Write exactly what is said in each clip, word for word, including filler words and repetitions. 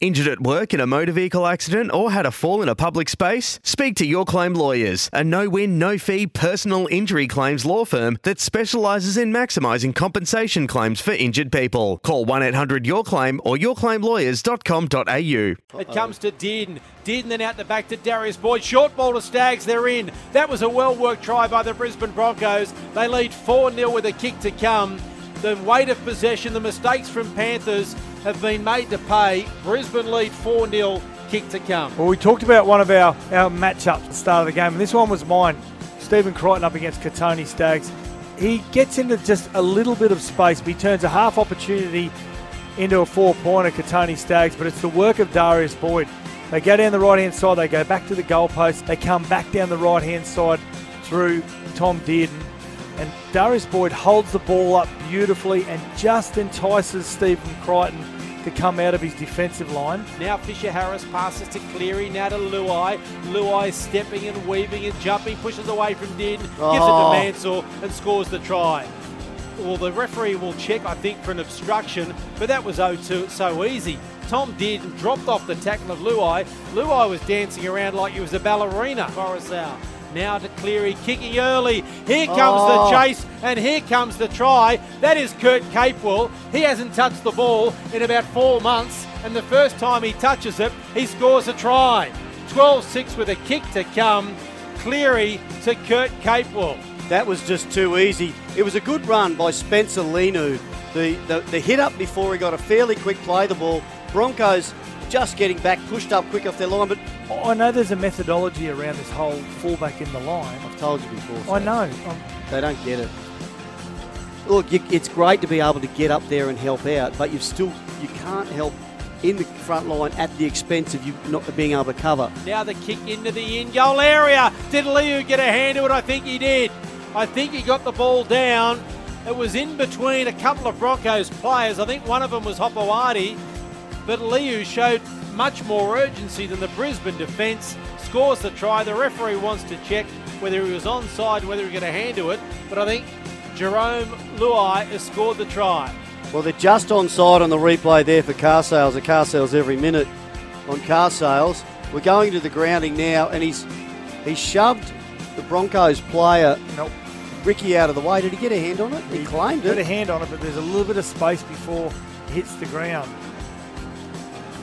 Injured at work in a motor vehicle accident or had a fall in a public space? Speak to Your Claim Lawyers, a no-win, no-fee personal injury claims law firm that specialises in maximising compensation claims for injured people. Call one eight hundred your claim or your claim lawyers dot com dot a u. It comes to Dearden. Dearden then out the back to Darius Boyd. Short ball to Staggs. They're in. That was a well-worked try by the Brisbane Broncos. They lead four nil with a kick to come. The weight of possession, the mistakes from Panthers have been made to pay. Brisbane lead four nil, kick to come. Well, we talked about one of our, our matchups at the start of the game, and this one was mine. Stephen Crichton up against Kotoni Staggs. He gets into just a little bit of space, but he turns a half opportunity into a four-pointer, Kotoni Staggs, but it's the work of Darius Boyd. They go down the right-hand side, they go back to the goalpost, they come back down the right-hand side through Tom Dearden. And Darius Boyd holds the ball up beautifully and just entices Stephen Crichton to come out of his defensive line. Now Fisher-Harris passes to Cleary, now to Luai. Luai stepping and weaving and jumping, pushes away from Dearden, gives oh. it to Mansour and scores the try. Well, the referee will check, I think, for an obstruction, but that was oh two, so easy. Tom Dearden dropped off the tackle of Luai. Luai was dancing around like he was a ballerina. Coruscant. Now to Cleary, kicking early. Here comes oh. the chase, and here comes the try. That is Kurt Capewell. He hasn't touched the ball in about four months, and the first time he touches it, he scores a try. twelve six with a kick to come. Cleary to Kurt Capewell. That was just too easy. It was a good run by Spencer Lenu. The, the, the hit up before he got a fairly quick play the ball. Broncos just getting back, pushed up quick off their line, but I know there's a methodology around this whole fullback in the line. I've told you before. So I know. I'm... They don't get it. Look, you, it's great to be able to get up there and help out, but you still you can't help in the front line at the expense of you not being able to cover. Now the kick into the in-goal area. Did Leo get a hand to it? I think he did. I think he got the ball down. It was in between a couple of Broncos players. I think one of them was Hopo. But Liu showed much more urgency than the Brisbane defence. Scores the try. The referee wants to check whether he was onside, whether he got a hand to it. But I think Jerome Luai has scored the try. Well, they're just onside on the replay there for car sales. The car sales every minute on car sales. We're going to the grounding now, and he's he shoved the Broncos player. Nope. Ricky out of the way. Did he get a hand on it? He, he claimed it. He got a hand on it, but there's a little bit of space before it hits the ground.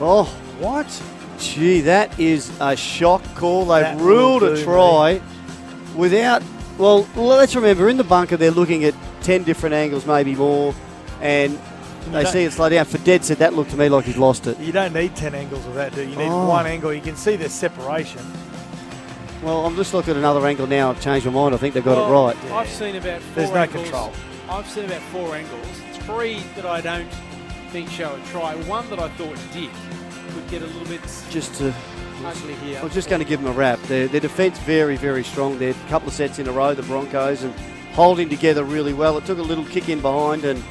Oh, what? Gee, that is a shock call. They've ruled a try without... Well, let's remember, in the bunker, they're looking at ten different angles, maybe more, and they see it slow down. Feded said that looked to me like he's lost it. You don't need ten angles of that, do you? You need oh. one angle. You can see their separation. Well, I'm just looking at another angle now. I've changed my mind. I think they've got well, it right. I've yeah. seen about four There's no angles. control. I've seen about four angles. Three that I don't... think show a try. One that I thought did would get a little bit just to ugly here. I was just going to give them a wrap. Their, their defence very, very strong. They're a couple of sets in a row, the Broncos, and holding together really well. It took a little kick in behind and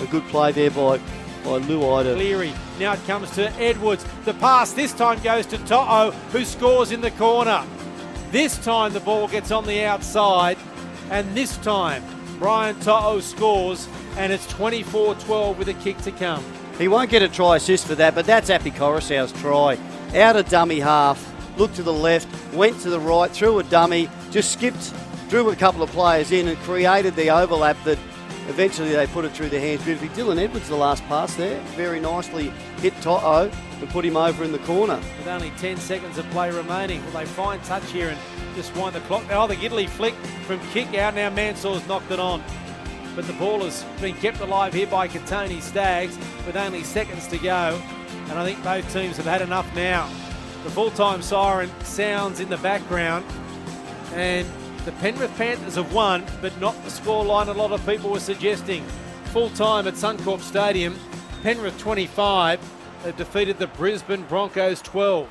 a good play there by, by Luai to Cleary. Now it comes to Edwards. The pass this time goes to To'o, who scores in the corner. This time the ball gets on the outside, and this time Brian To'o scores, and it's twenty-four twelve with a kick to come. He won't get a try assist for that, but that's Api Coruscant's try. Out of dummy half, looked to the left, went to the right, threw a dummy, just skipped, drew a couple of players in and created the overlap that eventually they put it through their hands beautifully. Dylan Edwards, the last pass there, very nicely hit To'o and put him over in the corner. With only ten seconds of play remaining, will they find touch here and just wind the clock? Oh, the Gidley flick from kick out. Now Mansour's knocked it on. But the ball has been kept alive here by Kotoni Staggs with only seconds to go. And I think both teams have had enough now. The full-time siren sounds in the background. And the Penrith Panthers have won, but not the scoreline a lot of people were suggesting. Full-time at Suncorp Stadium, Penrith twenty-five, have defeated the Brisbane Broncos twelve.